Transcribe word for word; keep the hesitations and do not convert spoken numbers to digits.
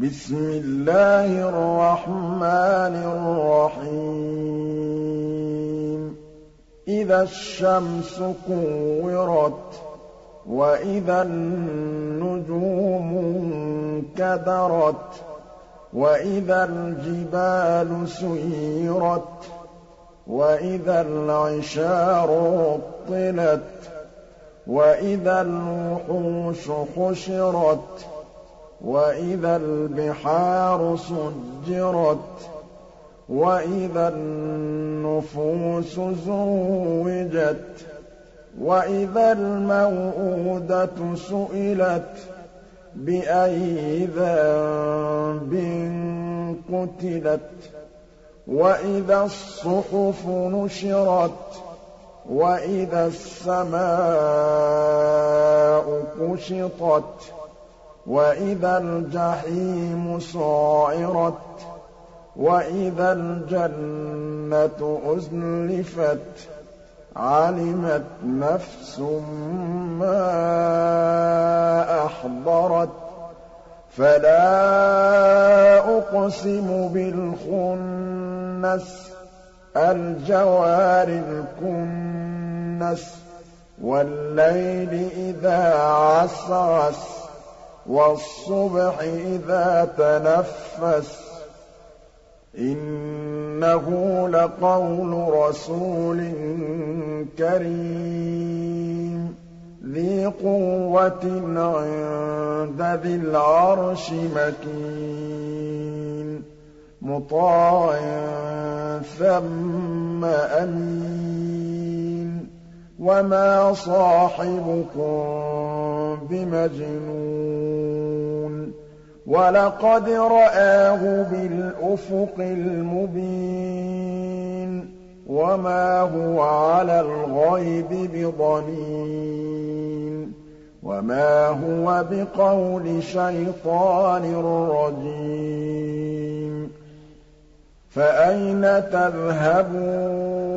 بسم الله الرحمن الرحيم إذا الشمس كورت وإذا النجوم انكدرت وإذا الجبال سيرت وإذا العشار عطلت وإذا الوحوش حشرت وإذا البحار سجرت وإذا النفوس زوجت وإذا الموءودة سئلت بأي ذنب قتلت وإذا الصحف نشرت وإذا السماء كشطت وإذا الجحيم سعرت وإذا الجنة أزلفت علمت نفس ما أحضرت فلا أقسم بالخنس الجوار الكنس والليل إذا عسعس والصبح إذا تنفس إنه لقول رسول كريم ذي قوة عند ذي العرش مكين مطاع ثم أمين وما صاحبكم بمجنون ولقد رآه بالأفق المبين وما هو على الغيب بضنين وما هو بقول شيطان رجيم فأين تذهبون